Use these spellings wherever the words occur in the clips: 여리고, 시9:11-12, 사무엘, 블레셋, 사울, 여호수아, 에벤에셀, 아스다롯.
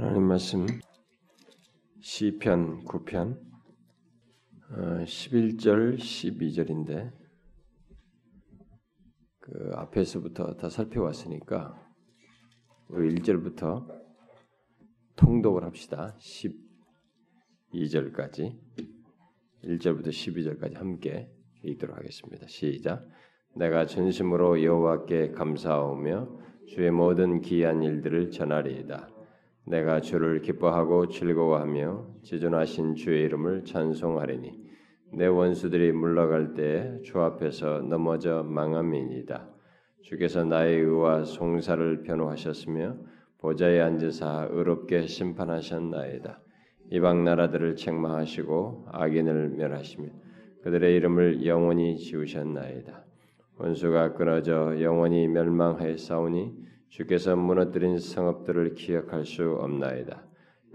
하나님 말씀 시편 9편 11절 12절인데 그 앞에서부터 다 살펴왔으니까 우리 1절부터 통독을 합시다. 12절까지 1절부터 12절까지 함께 읽도록 하겠습니다. 시작. 내가 전심으로 여호와께 감사하오며 주의 모든 기이한 일들을 전하리이다. 내가 주를 기뻐하고 즐거워하며 지존하신 주의 이름을 찬송하리니 내 원수들이 물러갈 때에 주 앞에서 넘어져 망함이니이다. 주께서 나의 의와 송사를 변호하셨으며 보좌에 앉으사 의롭게 심판하셨나이다. 이방 나라들을 책망하시고 악인을 멸하시며 그들의 이름을 영원히 지우셨나이다. 원수가 끊어져 영원히 멸망하였사오니 주께서 무너뜨린 성읍들을 기억할 수 없나이다.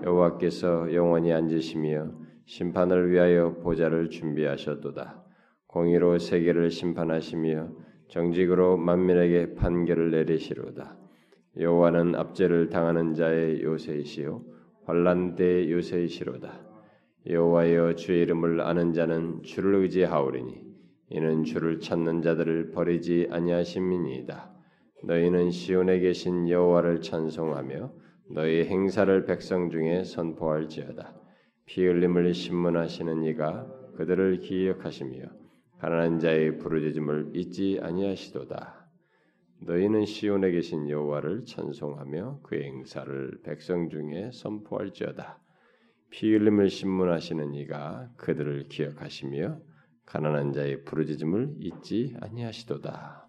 여호와께서 영원히 앉으시며 심판을 위하여 보좌를 준비하셨도다. 공의로 세계를 심판하시며 정직으로 만민에게 판결을 내리시로다. 여호와는 압제를 당하는 자의 요새이시요 환난 때의 요새이시로다. 여호와여 주의 이름을 아는 자는 주를 의지하오리니 이는 주를 찾는 자들을 버리지 아니하심이니이다. 너희는 시온에 계신 여호와를 찬송하며 너희 행사를 백성 중에 선포할지어다. 피 흘림을 심문하시는 이가 그들을 기억하시며 가난한 자의 부르짖음을 잊지 아니하시도다. 너희는 시온에 계신 여호와를 찬송하며 그의 행사를 백성 중에 선포할지어다. 피 흘림을 심문하시는 이가 그들을 기억하시며 가난한 자의 부르짖음을 잊지 아니하시도다.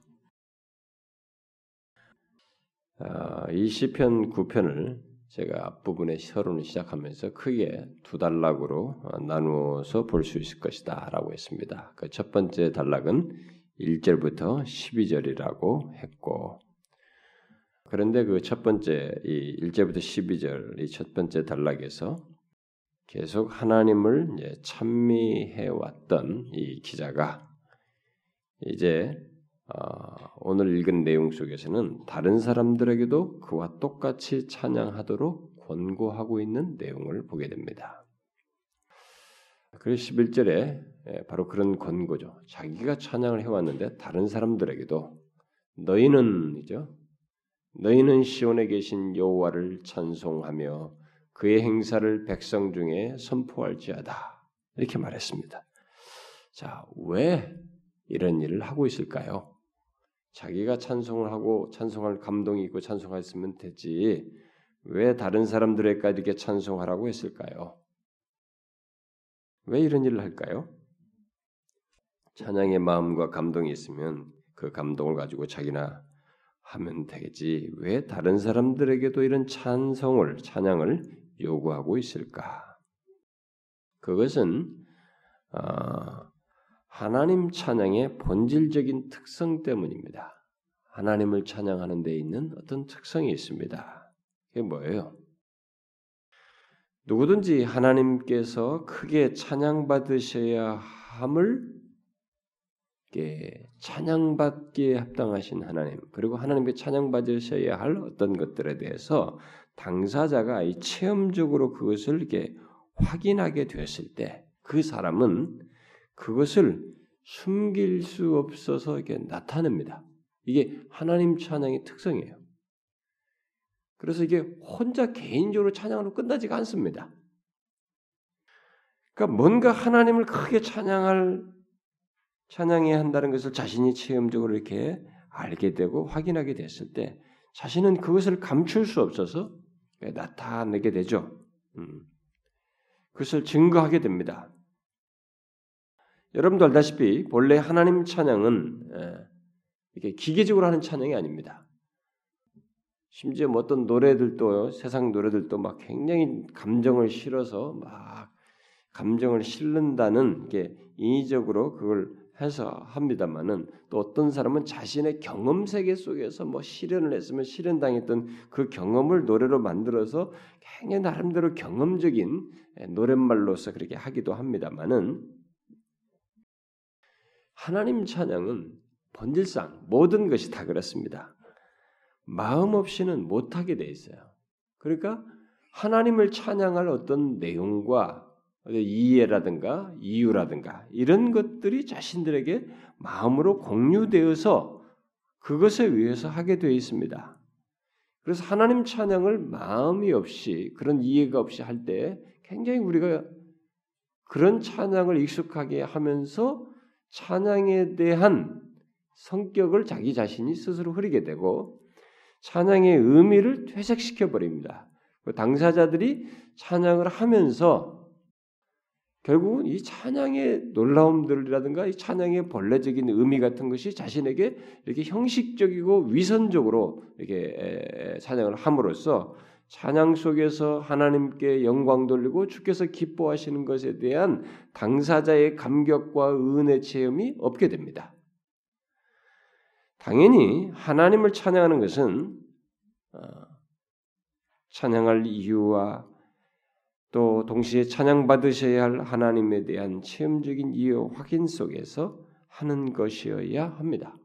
이 시편 9편을 제가 앞부분의 서론을 시작하면서 크게 두 단락으로 나누어서 볼 수 있을 것이다 라고 했습니다. 그 첫 번째 단락은 1절부터 12절이라고 했고, 그런데 그 첫 번째 이 1절부터 12절 이 첫 번째 단락에서 계속 하나님을 이제 찬미해왔던 이 기자가 이제 오늘 읽은 내용 속에서는 다른 사람들에게도 그와 똑같이 찬양하도록 권고하고 있는 내용을 보게 됩니다. 그래서 11절에 바로 그런 권고죠. 자기가 찬양을 해왔는데 다른 사람들에게도 너희는 시온에 계신 여호와를 찬송하며 그의 행사를 백성 중에 선포할지어다 이렇게 말했습니다. 자, 왜 이런 일을 하고 있을까요? 자기가 찬송을 하고 찬송할 감동이 있고 찬송했으면 되지 왜 다른 사람들에게까지 이렇게 찬송하라고 했을까요? 왜 이런 일을 할까요? 찬양의 마음과 감동이 있으면 그 감동을 가지고 자기나 하면 되겠지 왜 다른 사람들에게도 이런 찬양을 요구하고 있을까? 그것은 하나님 찬양의 본질적인 특성 때문입니다. 하나님을 찬양하는 데 있는 어떤 특성이 있습니다. 그게 뭐예요? 누구든지 하나님께서 크게 찬양받으셔야 함을 찬양받기에 합당하신 하나님 그리고 하나님께 찬양받으셔야 할 어떤 것들에 대해서 당사자가 이 체험적으로 그것을 이렇게 확인하게 됐을 때 그 사람은 그것을 숨길 수 없어서 이게 나타냅니다. 이게 하나님 찬양의 특성이에요. 그래서 이게 혼자 개인적으로 찬양으로 끝나지가 않습니다. 그러니까 뭔가 하나님을 크게 찬양해야 한다는 것을 자신이 체험적으로 이렇게 알게 되고 확인하게 됐을 때 자신은 그것을 감출 수 없어서 나타내게 되죠. 그것을 증거하게 됩니다. 여러분도 알다시피 본래 하나님 찬양은 이렇게 기계적으로 하는 찬양이 아닙니다. 심지어 어떤 노래들도 세상 노래들도 막 굉장히 감정을 실어서 막 감정을 실른다는 게 인위적으로 그걸 해서 합니다만은 또 어떤 사람은 자신의 경험 세계 속에서 뭐 실현을 했으면 실현당했던 그 경험을 노래로 만들어서 굉장히 나름대로 경험적인 노랫말로서 그렇게 하기도 합니다만은. 하나님 찬양은 본질상 모든 것이 다 그렇습니다. 마음 없이는 못하게 돼 있어요. 그러니까 하나님을 찬양할 어떤 내용과 이해라든가 이유라든가 이런 것들이 자신들에게 마음으로 공유되어서 그것에 의해서 하게 되어 있습니다. 그래서 하나님 찬양을 마음이 없이 그런 이해가 없이 할 때 굉장히 우리가 그런 찬양을 익숙하게 하면서 찬양에 대한 성격을 자기 자신이 스스로 흐리게 되고 찬양의 의미를 퇴색시켜버립니다. 당사자들이 찬양을 하면서 결국은 이 찬양의 놀라움들이라든가 이 찬양의 본래적인 의미 같은 것이 자신에게 이렇게 형식적이고 위선적으로 이렇게 찬양을 함으로써 찬양 속에서 하나님께 영광 돌리고 주께서 기뻐하시는 것에 대한 당사자의 감격과 은혜 체험이 없게 됩니다. 당연히 하나님을 찬양하는 것은 찬양할 이유와 또 동시에 찬양받으셔야 할 하나님에 대한 체험적인 이해와 확인 속에서 하는 것이어야 합니다.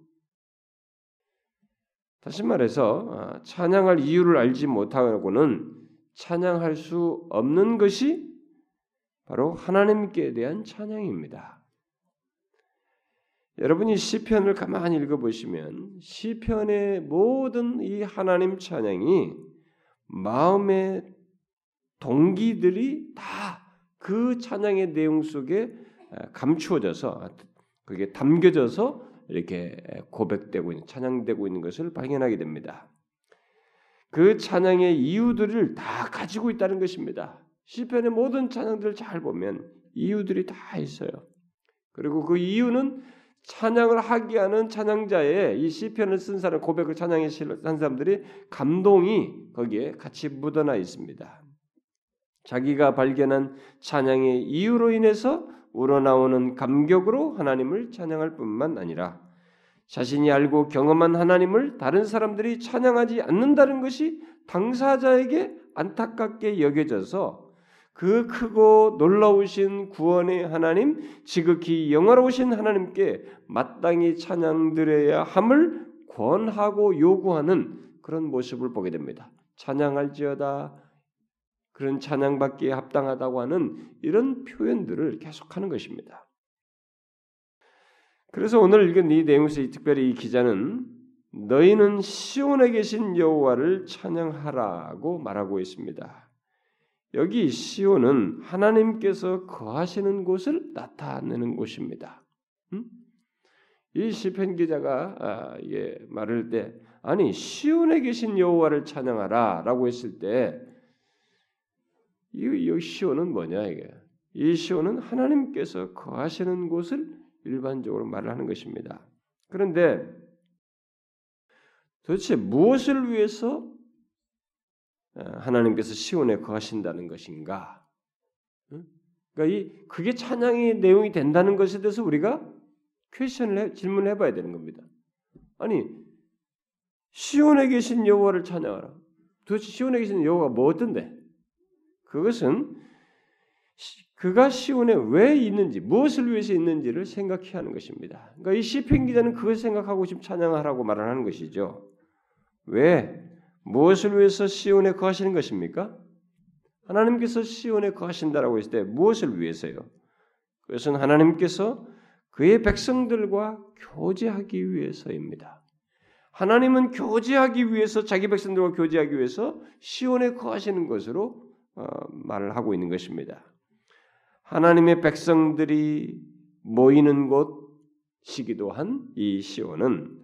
다시 말해서 찬양할 이유를 알지 못하고는 찬양할 수 없는 것이 바로 하나님께 대한 찬양입니다. 여러분이 시편을 가만히 읽어보시면 시편의 모든 이 하나님 찬양이 마음의 동기들이 다 그 찬양의 내용 속에 감추어져서 그게 담겨져서 이렇게 고백되고 있는 찬양되고 있는 것을 발견하게 됩니다. 그 찬양의 이유들을 다 가지고 있다는 것입니다. 시편의 모든 찬양들을 잘 보면 이유들이 다 있어요. 그리고 그 이유는 찬양을 하게 하는 찬양자의 이 시편을 쓴 사람 고백을 찬양에 한 사람들이 감동이 거기에 같이 묻어나 있습니다. 자기가 발견한 찬양의 이유로 인해서 우러나오는 감격으로 하나님을 찬양할 뿐만 아니라 자신이 알고 경험한 하나님을 다른 사람들이 찬양하지 않는다는 것이 당사자에게 안타깝게 여겨져서 그 크고 놀라우신 구원의 하나님, 지극히 영화로우신 하나님께 마땅히 찬양드려야 함을 권하고 요구하는 그런 모습을 보게 됩니다. 찬양할지어다, 그런 찬양받기에 합당하다고 하는 이런 표현들을 계속하는 것입니다. 그래서 오늘 읽은 이 내용에서 특별히 이 기자는 너희는 시온에 계신 여호와를 찬양하라고 말하고 있습니다. 여기 시온은 하나님께서 거하시는 곳을 나타내는 곳입니다. 이 시편 기자가 말할 때 아니 시온에 계신 여호와를 찬양하라라고 했을 때 이 시온은 뭐냐 이게? 이 시온은 하나님께서 거하시는 곳을 일반적으로 말을 하는 것입니다. 그런데 도대체 무엇을 위해서 하나님께서 시온에 거하신다는 것인가? 그러니까 그게 찬양의 내용이 된다는 것에 대해서 우리가 질문을 해봐야 되는 겁니다. 아니 시온에 계신 여호와를 찬양하라. 도대체 시온에 계신 여호와가 뭐 어떤데? 그것은 그가 시온에 왜 있는지, 무엇을 위해서 있는지를 생각해야 하는 것입니다. 그러니까 이 시편 기자는 그걸 생각하고 지금 찬양하라고 말을 하는 것이죠. 왜? 무엇을 위해서 시온에 거하시는 것입니까? 하나님께서 시온에 거하신다라고 했을 때 무엇을 위해서요? 그것은 하나님께서 그의 백성들과 교제하기 위해서입니다. 하나님은 교제하기 위해서 자기 백성들과 교제하기 위해서 시온에 거하시는 것으로 말을 하고 있는 것입니다. 하나님의 백성들이 모이는 곳이기도 한 이 시온은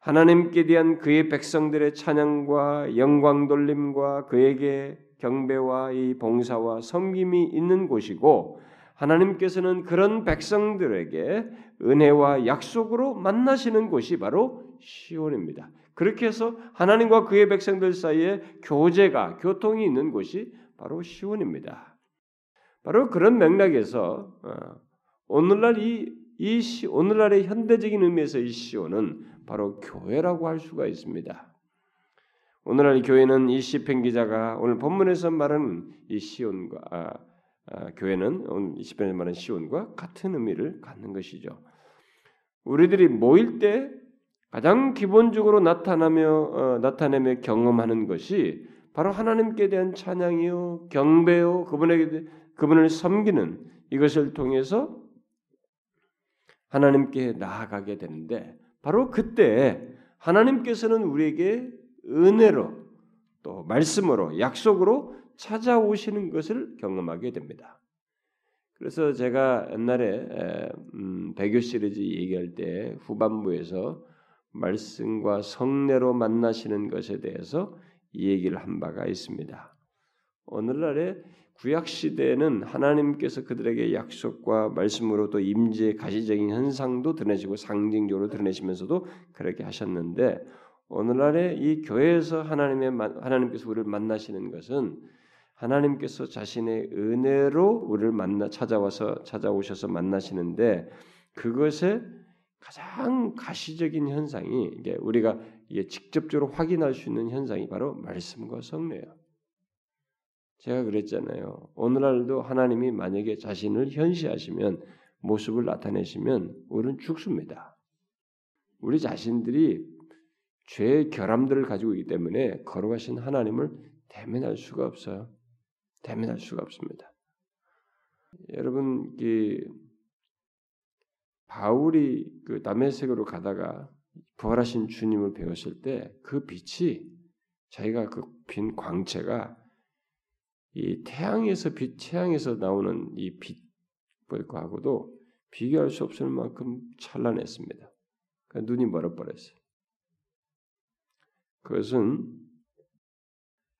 하나님께 대한 그의 백성들의 찬양과 영광 돌림과 그에게 경배와 이 봉사와 섬김이 있는 곳이고 하나님께서는 그런 백성들에게 은혜와 약속으로 만나시는 곳이 바로 시온입니다. 그렇게 해서 하나님과 그의 백성들 사이에 교제가 교통이 있는 곳이 바로 시온입니다. 바로 그런 맥락에서 오늘날 오늘날의 현대적인 의미에서 이 시온은 바로 교회라고 할 수가 있습니다. 오늘날 교회는 이 시편 기자가 오늘 본문에서 말하는 이 시온과 교회는 오늘 시편에서 말하는 시온과 같은 의미를 갖는 것이죠. 우리들이 모일 때 가장 기본적으로 나타내며 경험하는 것이 바로 하나님께 대한 찬양이요, 경배요, 그분을 섬기는 이것을 통해서 하나님께 나아가게 되는데, 바로 그때 하나님께서는 우리에게 은혜로 또 말씀으로 약속으로 찾아오시는 것을 경험하게 됩니다. 그래서 제가 옛날에 배교 시리즈 얘기할 때 후반부에서 말씀과 성례로 만나시는 것에 대해서 이 얘기를 한 바가 있습니다. 오늘날에 구약시대에는 하나님께서 그들에게 약속과 말씀으로 또 임재의 가시적인 현상도 드러내시고 상징적으로 드러내시면서도 그렇게 하셨는데, 오늘날에 이 교회에서 하나님께서 우리를 만나시는 것은 하나님께서 자신의 은혜로 우리를 찾아오셔서 만나시는데, 그것의 가장 가시적인 현상이 우리가 직접적으로 확인할 수 있는 현상이 바로 말씀과 성례예요. 제가 그랬잖아요. 오늘날도 하나님이 만약에 자신을 현시하시면, 모습을 나타내시면 우리는 죽습니다. 우리 자신들이 죄의 결함들을 가지고 있기 때문에 거룩하신 하나님을 대면할 수가 없어요. 대면할 수가 없습니다. 여러분, 바울이 다메섹으로 가다가 부활하신 주님을 배웠을 때 그 빛이, 자기가 그 빈 광채가 이 태양에서 나오는 이 빛과도 비교할 수 없을 만큼 찬란했습니다. 그러니까 눈이 멀어버렸어요. 그것은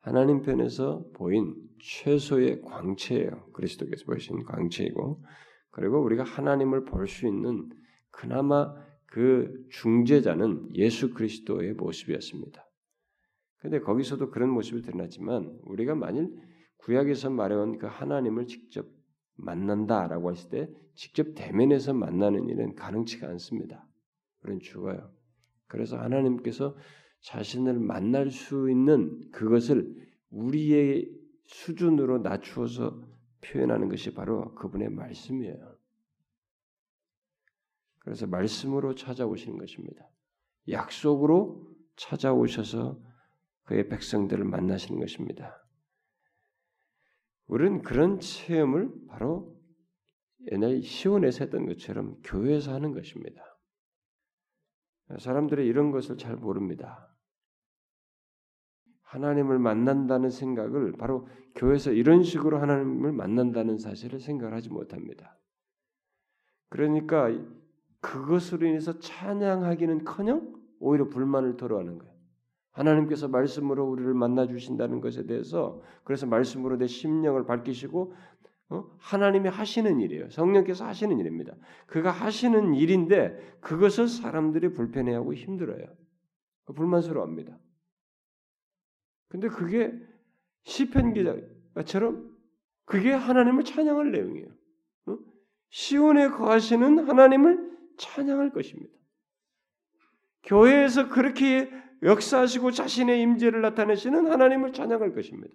하나님 편에서 보인 최소의 광채예요. 그리스도께서 보신 광채이고, 그리고 우리가 하나님을 볼 수 있는 그나마 그 중재자는 예수 그리스도의 모습이었습니다. 그런데 거기서도 그런 모습이 드러났지만, 우리가 만일 구약에서 말해온 그 하나님을 직접 만난다라고 했을 때 직접 대면해서 만나는 일은 가능치가 않습니다. 우리는 죽어요. 그래서 하나님께서 자신을 만날 수 있는 그것을 우리의 수준으로 낮추어서 표현하는 것이 바로 그분의 말씀이에요. 그래서 말씀으로 찾아오시는 것입니다. 약속으로 찾아오셔서 그의 백성들을 만나시는 것입니다. 우리는 그런 체험을 바로 옛날 시온에서 했던 것처럼 교회에서 하는 것입니다. 사람들이 이런 것을 잘 모릅니다. 하나님을 만난다는 생각을, 바로 교회에서 이런 식으로 하나님을 만난다는 사실을 생각을 하지 못합니다. 그러니까 그것으로 인해서 찬양하기는커녕 오히려 불만을 토로하는 거예요. 하나님께서 말씀으로 우리를 만나주신다는 것에 대해서, 그래서 말씀으로 내 심령을 밝히시고, 하나님이 하시는 일이에요. 성령께서 하시는 일입니다. 그가 하시는 일인데 그것을 사람들이 불편해하고 힘들어요. 불만스러워합니다. 근데 그게 시편 기자처럼 그게 하나님을 찬양할 내용이에요. 시온에 거하시는 하나님을 찬양할 것입니다. 교회에서 그렇게 역사하시고 자신의 임재를 나타내시는 하나님을 찬양할 것입니다.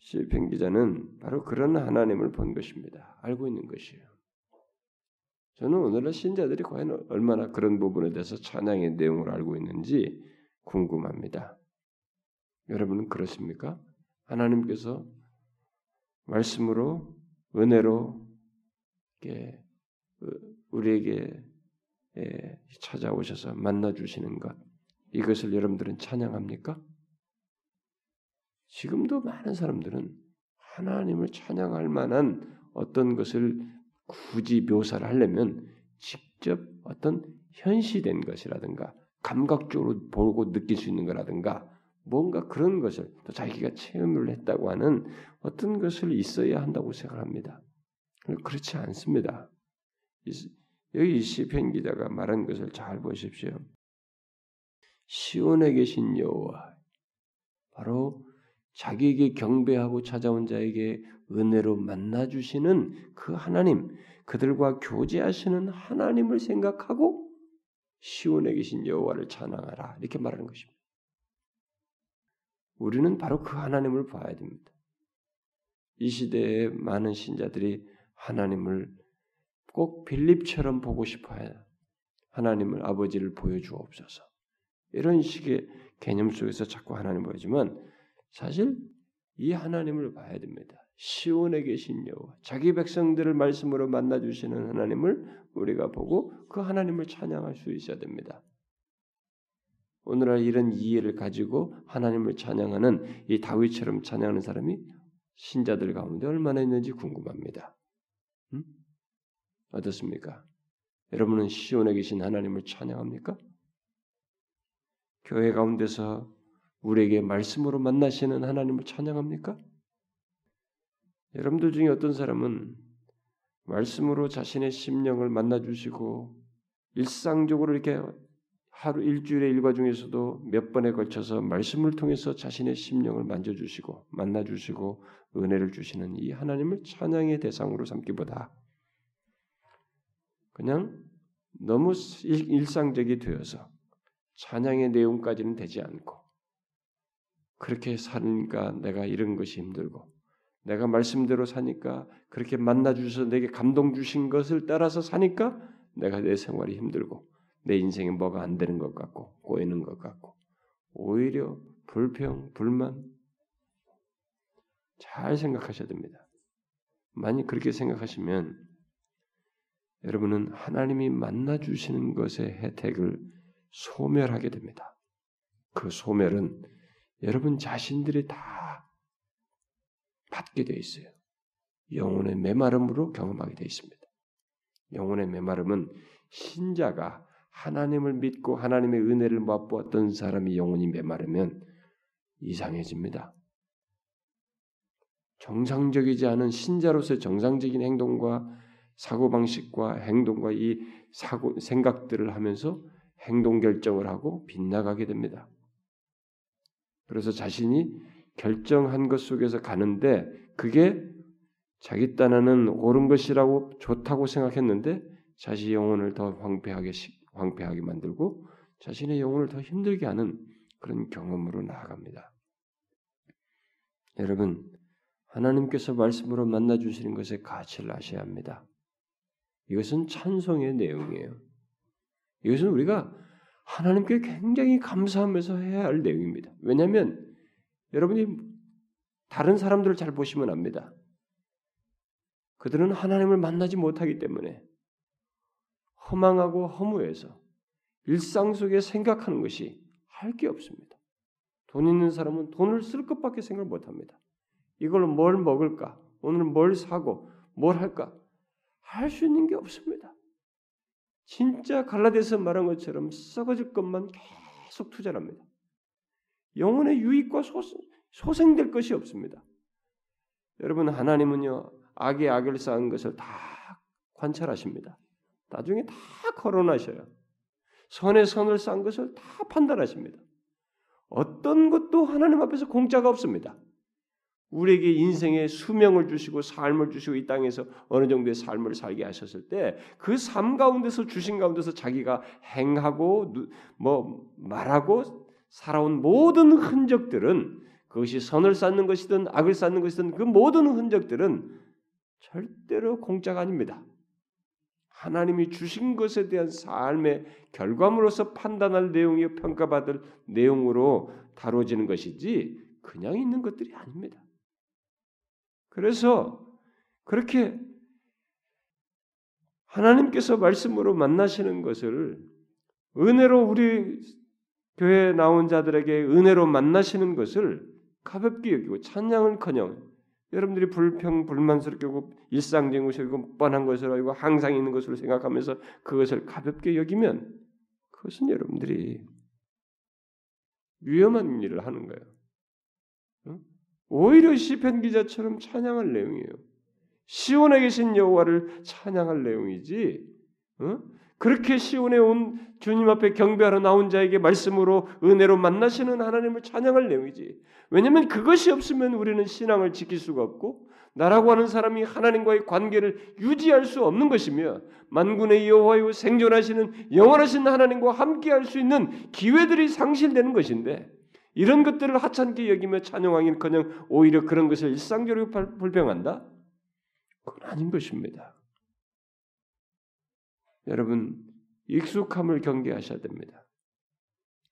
시편 기자는 바로 그런 하나님을 본 것입니다. 알고 있는 것이에요. 저는 오늘날 신자들이 과연 얼마나 그런 부분에 대해서 찬양의 내용을 알고 있는지 궁금합니다. 여러분은 그렇습니까? 하나님께서 말씀으로, 은혜로 우리에게 찾아오셔서 만나주시는 것, 이것을 여러분들은 찬양합니까? 지금도 많은 사람들은 하나님을 찬양할 만한 어떤 것을 굳이 묘사를 하려면 직접 어떤 현시된 것이라든가 감각적으로 보고 느낄 수 있는 거라든가 뭔가 그런 것을, 또 자기가 체험을 했다고 하는 어떤 것을 있어야 한다고 생각합니다. 그렇지 않습니다. 여기 시편 기자가 말한 것을 잘 보십시오. 시온에 계신 여호와, 바로 자기에게 경배하고 찾아온 자에게 은혜로 만나주시는 그 하나님, 그들과 교제하시는 하나님을 생각하고 시온에 계신 여호와를 찬양하라, 이렇게 말하는 것입니다. 우리는 바로 그 하나님을 봐야 됩니다. 이 시대에 많은 신자들이 하나님을 꼭 빌립처럼 보고 싶어요. 하나님을, 아버지를 보여주옵소서. 이런 식의 개념 속에서 자꾸 하나님 보이지만 사실 이 하나님을 봐야 됩니다. 시온에 계신 여호와, 자기 백성들을 말씀으로 만나주시는 하나님을 우리가 보고 그 하나님을 찬양할 수 있어야 됩니다. 오늘날 이런 이해를 가지고 하나님을 찬양하는 이 다윗처럼 찬양하는 사람이 신자들 가운데 얼마나 있는지 궁금합니다. 어떻습니까? 여러분은 시온에 계신 하나님을 찬양합니까? 교회 가운데서 우리에게 말씀으로 만나시는 하나님을 찬양합니까? 여러분들 중에 어떤 사람은 말씀으로 자신의 심령을 만나주시고 일상적으로 이렇게 하루 일주일의 일과 중에서도 몇 번에 걸쳐서 말씀을 통해서 자신의 심령을 만져주시고 만나주시고 은혜를 주시는 이 하나님을 찬양의 대상으로 삼기보다 그냥 너무 일상적이 되어서 찬양의 내용까지는 되지 않고 그렇게 사니까 내가 이런 것이 힘들고 내가 말씀대로 사니까 그렇게 만나주셔서 내게 감동 주신 것을 따라서 사니까 내가 내 생활이 힘들고 내 인생에 뭐가 안 되는 것 같고 꼬이는 것 같고 오히려 불평, 불만 잘 생각하셔야 됩니다. 만약 그렇게 생각하시면 여러분은 하나님이 만나주시는 것의 혜택을 소멸하게 됩니다. 그 소멸은 여러분 자신들이 다 받게 돼 있어요. 영혼의 메마름으로 경험하게 돼 있습니다. 영혼의 메마름은 신자가 하나님을 믿고 하나님의 은혜를 맛보았던 사람이 영혼이 메마르면 이상해집니다. 정상적이지 않은 신자로서의 정상적인 행동과 사고방식과 행동과 이 생각들을 하면서 행동결정을 하고 빗나가게 됩니다. 그래서 자신이 결정한 것 속에서 가는데 그게 자기 딴에는 옳은 것이라고 좋다고 생각했는데 자신의 영혼을 더 황폐하게 만들고 자신의 영혼을 더 힘들게 하는 그런 경험으로 나아갑니다. 여러분, 하나님께서 말씀으로 만나주시는 것의 가치를 아셔야 합니다. 이것은 찬송의 내용이에요. 이것은 우리가 하나님께 굉장히 감사하면서 해야 할 내용입니다. 왜냐하면 여러분이 다른 사람들을 잘 보시면 압니다. 그들은 하나님을 만나지 못하기 때문에 허망하고 허무해서 일상 속에 생각하는 것이 할 게 없습니다. 돈 있는 사람은 돈을 쓸 것밖에 생각을 못합니다. 이걸로 뭘 먹을까? 오늘 뭘 사고? 뭘 할까? 할 수 있는 게 없습니다. 진짜 갈라디아서 말한 것처럼 썩어질 것만 계속 투자합니다. 영혼의 유익과 소생될 것이 없습니다. 여러분, 하나님은요, 악에 악을 쌓은 것을 다 관찰하십니다. 나중에 다 거론하셔요. 선에 선을 쌓은 것을 다 판단하십니다. 어떤 것도 하나님 앞에서 공짜가 없습니다. 우리에게 인생의 수명을 주시고 삶을 주시고 이 땅에서 어느 정도의 삶을 살게 하셨을 때 그 삶 가운데서 주신 가운데서 자기가 행하고 말하고 살아온 모든 흔적들은 그것이 선을 쌓는 것이든 악을 쌓는 것이든 그 모든 흔적들은 절대로 공짜가 아닙니다. 하나님이 주신 것에 대한 삶의 결과물로서 판단할 내용이요 평가받을 내용으로 다뤄지는 것이지 그냥 있는 것들이 아닙니다. 그래서 그렇게 하나님께서 말씀으로 만나시는 것을 은혜로 우리 교회에 나온 자들에게 은혜로 만나시는 것을 가볍게 여기고 찬양은커녕 여러분들이 불평, 불만스럽게 하고 일상적인 것이고 뻔한 것을 알고 항상 있는 것으로 생각하면서 그것을 가볍게 여기면 그것은 여러분들이 위험한 일을 하는 거예요. 오히려 시편 기자처럼 찬양할 내용이에요. 시온에 계신 여호와를 찬양할 내용이지 그렇게 시온에 온 주님 앞에 경배하러 나온 자에게 말씀으로 은혜로 만나시는 하나님을 찬양할 내용이지. 왜냐하면 그것이 없으면 우리는 신앙을 지킬 수가 없고 나라고 하는 사람이 하나님과의 관계를 유지할 수 없는 것이며 만군의 여호와여 생존하시는 영원하신 하나님과 함께할 수 있는 기회들이 상실되는 것인데 이런 것들을 하찮게 여기며 찬양하기는커녕 오히려 그런 것을 일상적으로 불평한다? 그건 아닌 것입니다. 여러분, 익숙함을 경계하셔야 됩니다.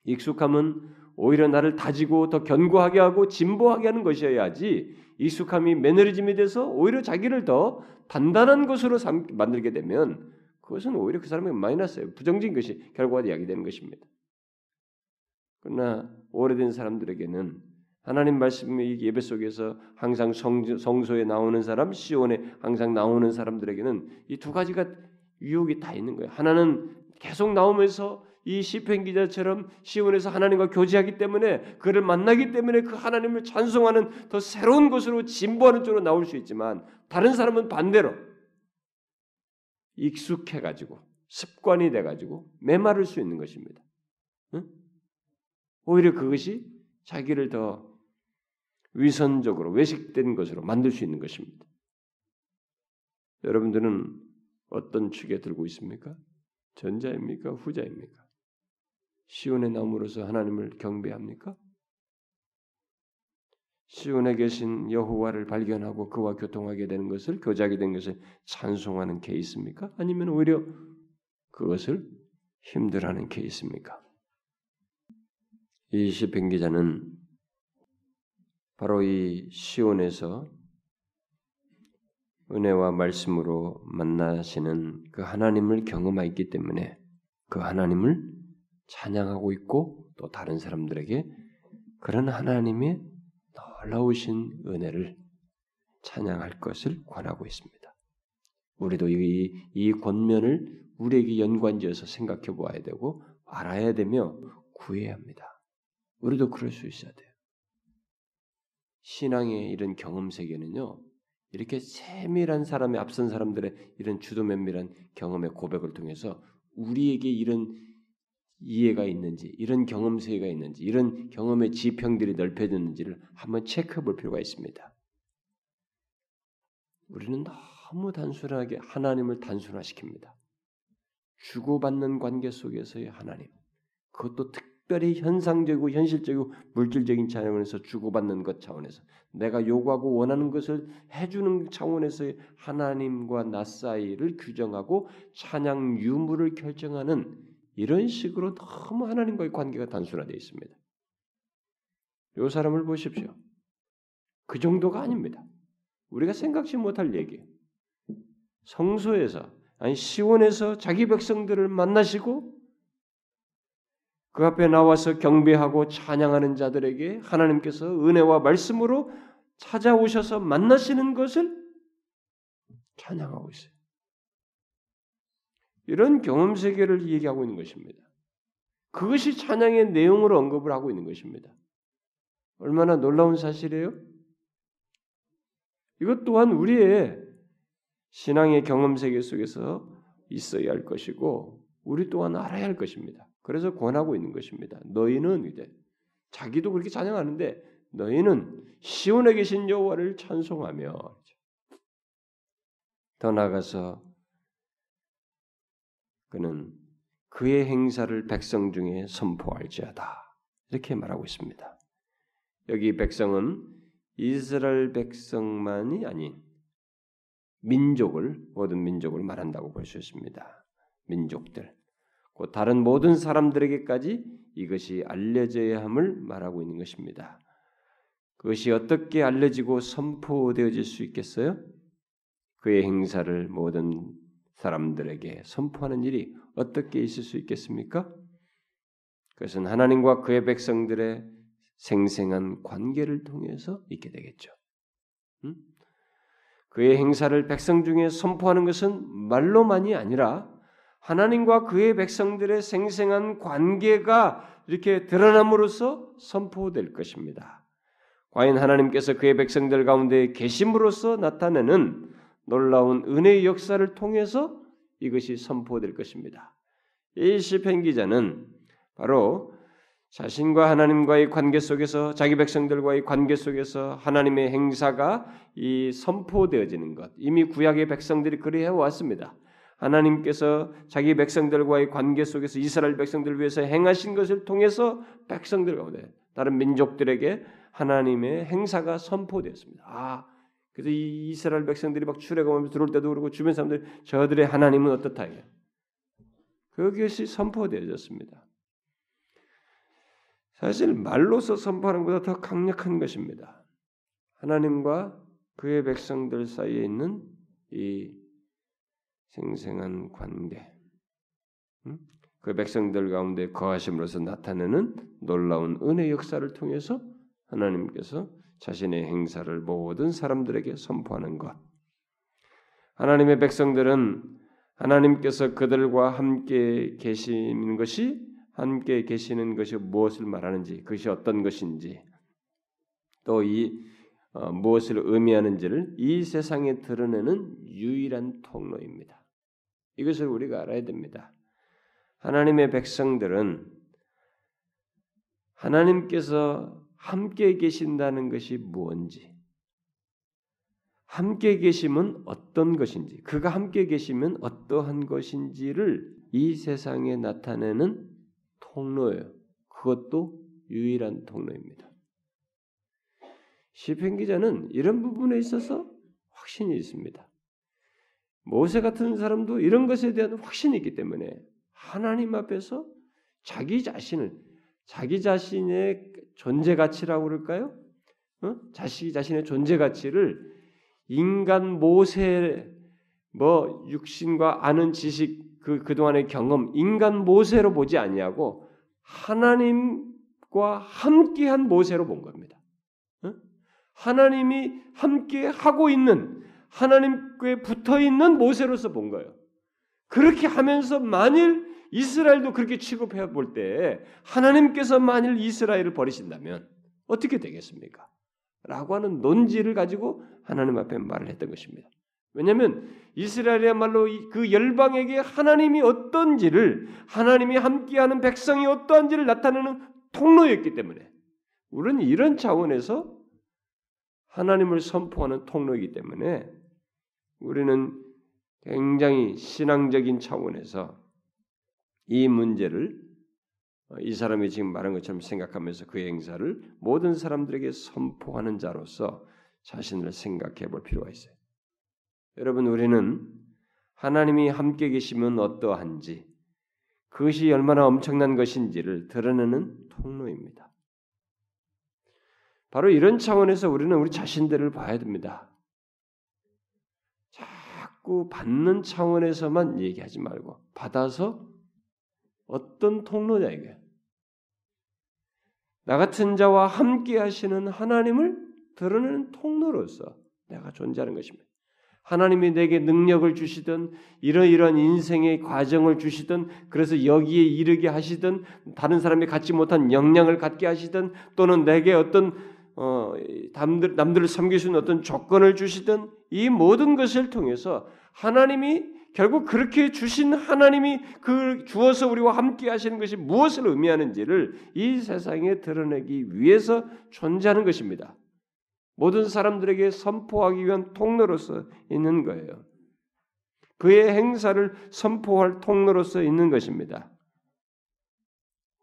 익숙함은 오히려 나를 다지고 더 견고하게 하고 진보하게 하는 것이어야지 익숙함이 매너리즘이 돼서 오히려 자기를 더 단단한 것으로 만들게 되면 그것은 오히려 그 사람에게 마이너스예요. 부정적인 것이 결과가 야기되는 것입니다. 그러나 오래된 사람들에게는 하나님 말씀이 예배 속에서 항상 성소에 나오는 사람, 시온에 항상 나오는 사람들에게는 이 두 가지가 유혹이 다 있는 거예요. 하나는 계속 나오면서 이 시편 기자처럼 시온에서 하나님과 교제하기 때문에 그를 만나기 때문에 그 하나님을 찬송하는 더 새로운 것으로 진보하는 쪽으로 나올 수 있지만 다른 사람은 반대로 익숙해가지고 습관이 돼가지고 메마를 수 있는 것입니다. 응? 오히려 그것이 자기를 더 위선적으로 외식된 것으로 만들 수 있는 것입니다. 여러분들은 어떤 축에 들고 있습니까? 전자입니까? 후자입니까? 시온의 나무로서 하나님을 경배합니까? 시온에 계신 여호와를 발견하고 그와 교통하게 되는 것을 교제하게 된 것을 찬송하는 케이스입니까? 아니면 오히려 그것을 힘들어하는 케이스입니까? 이 시편 기자는 바로 이 시온에서 은혜와 말씀으로 만나시는 그 하나님을 경험했기 때문에 그 하나님을 찬양하고 있고 또 다른 사람들에게 그런 하나님의 놀라우신 은혜를 찬양할 것을 권하고 있습니다. 우리도 이 권면을 우리에게 연관지어서 생각해 보아야 되고 알아야 되며 구해야 합니다. 우리도 그럴 수 있어야 돼요. 신앙의 이런 경험 세계는요. 이렇게 세밀한 사람의 앞선 사람들의 이런 주도면밀한 경험의 고백을 통해서 우리에게 이런 이해가 있는지 이런 경험 세계가 있는지 이런 경험의 지평들이 넓혀졌는지를 한번 체크해 볼 필요가 있습니다. 우리는 너무 단순하게 하나님을 단순화시킵니다. 주고받는 관계 속에서의 하나님 그것도 특별히 현상적이고 현실적이고 물질적인 차원에서 주고받는 것 차원에서 내가 요구하고 원하는 것을 해주는 차원에서의 하나님과 나 사이를 규정하고 찬양 유무를 결정하는 이런 식으로 너무 하나님과의 관계가 단순화되어 있습니다. 이 사람을 보십시오. 그 정도가 아닙니다. 우리가 생각지 못할 얘기예요. 성소에서 아니 시온에서 자기 백성들을 만나시고 그 앞에 나와서 경배하고 찬양하는 자들에게 하나님께서 은혜와 말씀으로 찾아오셔서 만나시는 것을 찬양하고 있어요. 이런 경험 세계를 얘기하고 있는 것입니다. 그것이 찬양의 내용으로 언급을 하고 있는 것입니다. 얼마나 놀라운 사실이에요? 이것 또한 우리의 신앙의 경험 세계 속에서 있어야 할 것이고 우리 또한 알아야 할 것입니다. 그래서 권하고 있는 것입니다. 너희는 이제 자기도 그렇게 찬양하는데 너희는 시온에 계신 여호와를 찬송하며 더 나아가서 그는 그의 행사를 백성 중에 선포할지어다 이렇게 말하고 있습니다. 여기 백성은 이스라엘 백성만이 아닌 민족을 모든 민족을 말한다고 볼 수 있습니다. 민족들 곧 다른 모든 사람들에게까지 이것이 알려져야 함을 말하고 있는 것입니다. 그것이 어떻게 알려지고 선포되어질 수 있겠어요? 그의 행사를 모든 사람들에게 선포하는 일이 어떻게 있을 수 있겠습니까? 그것은 하나님과 그의 백성들의 생생한 관계를 통해서 있게 되겠죠. 그의 행사를 백성 중에 선포하는 것은 말로만이 아니라 하나님과 그의 백성들의 생생한 관계가 이렇게 드러남으로써 선포될 것입니다. 과연 하나님께서 그의 백성들 가운데 계심으로써 나타내는 놀라운 은혜의 역사를 통해서 이것이 선포될 것입니다. 이 시편 기자는 바로 자신과 하나님과의 관계 속에서 자기 백성들과의 관계 속에서 하나님의 행사가 이 선포되어지는 것 이미 구약의 백성들이 그리 해왔습니다. 하나님께서 자기 백성들과의 관계 속에서 이스라엘 백성들을 위해서 행하신 것을 통해서 백성들 가운데 다른 민족들에게 하나님의 행사가 선포되었습니다. 그래서 이 이스라엘 백성들이 막 출애굽하면서 들어올 때도 그러고 주변 사람들 저들의 하나님은 어떻다 이게 그것이 선포되어졌습니다. 사실 말로서 선포하는 것보다 더 강력한 것입니다. 하나님과 그의 백성들 사이에 있는 이 생생한 관계, 그 백성들 가운데 거하심으로서 나타내는 놀라운 은혜 역사를 통해서 하나님께서 자신의 행사를 모든 사람들에게 선포하는 것. 하나님의 백성들은 하나님께서 그들과 함께 계시는 것이, 함께 계시는 것이 무엇을 말하는지, 그것이 어떤 것인지, 또 이 무엇을 의미하는지를 이 세상에 드러내는 유일한 통로입니다. 이것을 우리가 알아야 됩니다. 하나님의 백성들은 하나님께서 함께 계신다는 것이 무엇인지, 함께 계심은 어떤 것인지, 그가 함께 계시면 어떠한 것인지를 이 세상에 나타내는 통로예요. 그것도 유일한 통로입니다. 시편 기자는 이런 부분에 있어서 확신이 있습니다. 모세 같은 사람도 이런 것에 대한 확신이 있기 때문에 하나님 앞에서 자기 자신을, 자기 자신의 존재 가치라고 그럴까요? 자기 자신의 존재 가치를 인간 모세, 육신과 아는 지식, 그동안의 경험, 인간 모세로 보지 아니하고 하나님과 함께한 모세로 본 겁니다. 하나님이 함께 하고 있는, 하나님께 붙어 있는 모세로서 본 거예요. 그렇게 하면서 만일 이스라엘도 그렇게 취급해 볼 때 하나님께서 만일 이스라엘을 버리신다면 어떻게 되겠습니까? 라고 하는 논지를 가지고 하나님 앞에 말을 했던 것입니다. 왜냐하면 이스라엘이야말로 그 열방에게 하나님이 어떤지를, 하나님이 함께하는 백성이 어떠한지를 나타내는 통로였기 때문에, 우리는 이런 차원에서 하나님을 선포하는 통로이기 때문에 우리는 굉장히 신앙적인 차원에서 이 문제를, 이 사람이 지금 말한 것처럼 생각하면서 그의 행사를 모든 사람들에게 선포하는 자로서 자신을 생각해 볼 필요가 있어요. 여러분, 우리는 하나님이 함께 계시면 어떠한지, 그것이 얼마나 엄청난 것인지를 드러내는 통로입니다. 바로 이런 차원에서 우리는 우리 자신들을 봐야 됩니다. 자꾸 받는 차원에서만 얘기하지 말고, 받아서 어떤 통로냐 이게, 나 같은 자와 함께 하시는 하나님을 드러내는 통로로서 내가 존재하는 것입니다. 하나님이 내게 능력을 주시든, 이러이러한 인생의 과정을 주시든, 그래서 여기에 이르게 하시든, 다른 사람이 갖지 못한 역량을 갖게 하시든, 또는 내게 어떤 남들을 섬길 수 있는 어떤 조건을 주시든, 이 모든 것을 통해서 하나님이 결국 그렇게 주신 하나님이 그 주어서 우리와 함께 하시는 것이 무엇을 의미하는지를 이 세상에 드러내기 위해서 존재하는 것입니다. 모든 사람들에게 선포하기 위한 통로로서 있는 거예요. 그의 행사를 선포할 통로로서 있는 것입니다.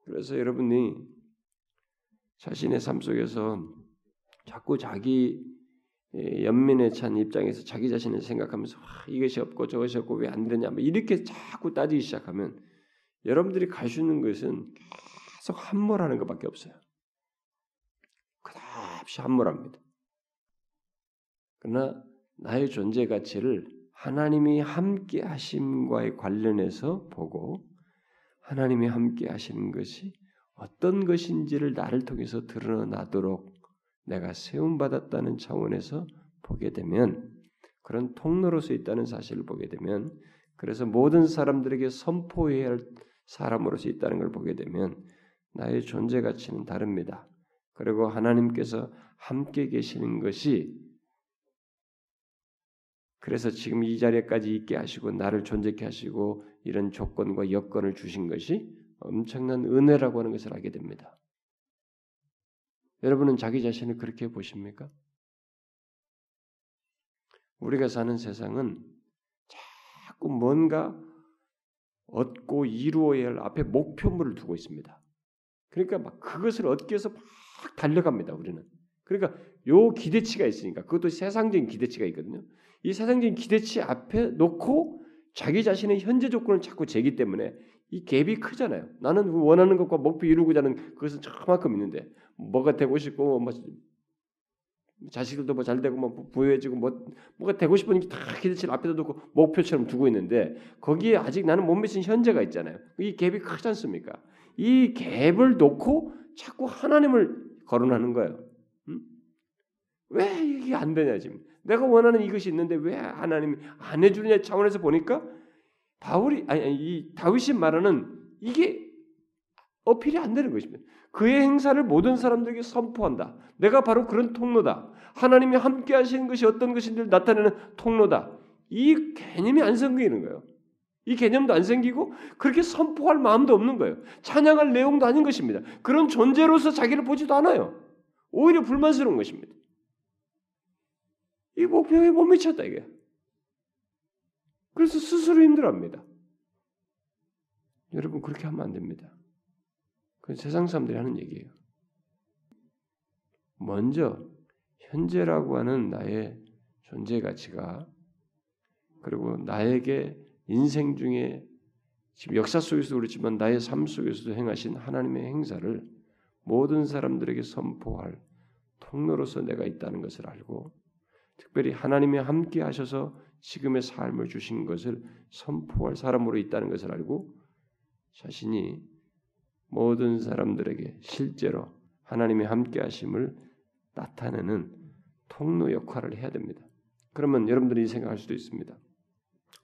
그래서 여러분이 자신의 삶 속에서 자꾸 자기 연민에 찬 입장에서 자기 자신을 생각하면서 이것이 없고 저것이 없고 왜 안 되냐 이렇게 자꾸 따지기 시작하면 여러분들이 갈 수 있는 것은 계속 함몰하는 것밖에 없어요. 그다지 함몰합니다. 그러나 나의 존재 가치를 하나님이 함께 하심과의 관련해서 보고, 하나님이 함께 하시는 것이 어떤 것인지를 나를 통해서 드러나도록 내가 세움받았다는 차원에서 보게 되면, 그런 통로로서 있다는 사실을 보게 되면, 그래서 모든 사람들에게 선포해야 할 사람으로서 있다는 걸 보게 되면 나의 존재 가치는 다릅니다. 그리고 하나님께서 함께 계시는 것이 그래서 지금 이 자리에까지 있게 하시고 나를 존재케 하시고 이런 조건과 여건을 주신 것이 엄청난 은혜라고 하는 것을 알게 됩니다. 여러분은 자기 자신을 그렇게 보십니까? 우리가 사는 세상은 자꾸 뭔가 얻고 이루어야 할 앞에 목표물을 두고 있습니다. 그러니까 막 그것을 얻기 위해서 막 달려갑니다, 우리는. 그러니까 요 기대치가 있으니까, 그것도 세상적인 기대치가 있거든요. 이 세상적인 기대치 앞에 놓고 자기 자신의 현재 조건을 자꾸 재기 때문에 이 갭이 크잖아요. 나는 원하는 것과 목표 이루고자 하는 그것은 저만큼 있는데 뭐가 되고 싶고 뭐 자식들도 뭐 잘 되고 뭐 부유해지고 뭐가 되고 싶은 게 다 기대치 앞에다 두고 목표처럼 두고 있는데 거기에 아직 나는 못 미친 현재가 있잖아요. 이 갭이 크지 않습니까? 이 갭을 놓고 자꾸 하나님을 거론하는 거예요. 응? 왜 이게 안 되냐 지금? 내가 원하는 이것이 있는데 왜 하나님이 안 해주느냐 차원에서 보니까 이 다윗이 말하는 이게 어필이 안 되는 것입니다. 그의 행사를 모든 사람들에게 선포한다. 내가 바로 그런 통로다. 하나님이 함께 하시는 것이 어떤 것인지를 나타내는 통로다. 이 개념이 안 생기는 거예요. 이 개념도 안 생기고 그렇게 선포할 마음도 없는 거예요. 찬양할 내용도 아닌 것입니다. 그런 존재로서 자기를 보지도 않아요. 오히려 불만스러운 것입니다. 이 목표에 못 미쳤다 이게. 그래서 스스로 힘들어합니다. 여러분 그렇게 하면 안 됩니다. 그건 세상 사람들이 하는 얘기예요. 먼저 현재라고 하는 나의 존재 가치가 그리고 나에게 인생 중에 지금 역사 속에서도 그렇지만 나의 삶 속에서도 행하신 하나님의 행사를 모든 사람들에게 선포할 통로로서 내가 있다는 것을 알고 특별히 하나님이 함께 하셔서 지금의 삶을 주신 것을 선포할 사람으로 있다는 것을 알고 자신이 모든 사람들에게 실제로 하나님이 함께 하심을 나타내는 통로 역할을 해야 됩니다. 그러면 여러분들이 생각할 수도 있습니다.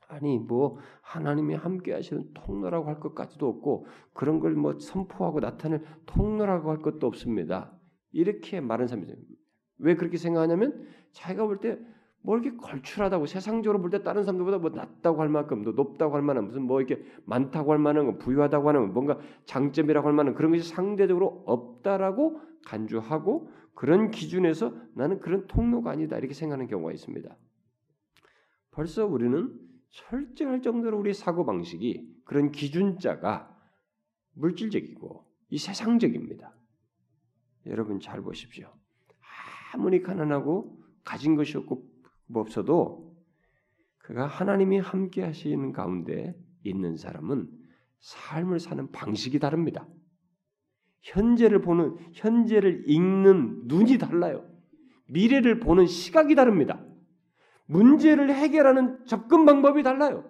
아니 뭐 하나님이 함께 하시는 통로라고 할 것까지도 없고 그런 걸 뭐 선포하고 나타낼 통로라고 할 것도 없습니다. 이렇게 말하는 사람이 왜 그렇게 생각하냐면 자기가 볼 때 뭐 이렇게 걸출하다고 세상적으로 볼 때 다른 사람들보다 뭐 낫다고 할 만큼 더 높다고 할 만한 무슨 뭐 이렇게 많다고 할 만한 거 부유하다고 하는 뭔가 장점이라고 할 만한 그런 것이 상대적으로 없다라고 간주하고 그런 기준에서 나는 그런 통로가 아니다 이렇게 생각하는 경우가 있습니다. 벌써 우리는 철저할 정도로 우리의 사고방식이 그런 기준자가 물질적이고 이 세상적입니다. 여러분 잘 보십시오. 아무리 가난하고 가진 것이 없고 뭐 없어도 그가 하나님이 함께 하시는 가운데 있는 사람은 삶을 사는 방식이 다릅니다. 현재를 보는, 현재를 읽는 눈이 달라요. 미래를 보는 시각이 다릅니다. 문제를 해결하는 접근 방법이 달라요.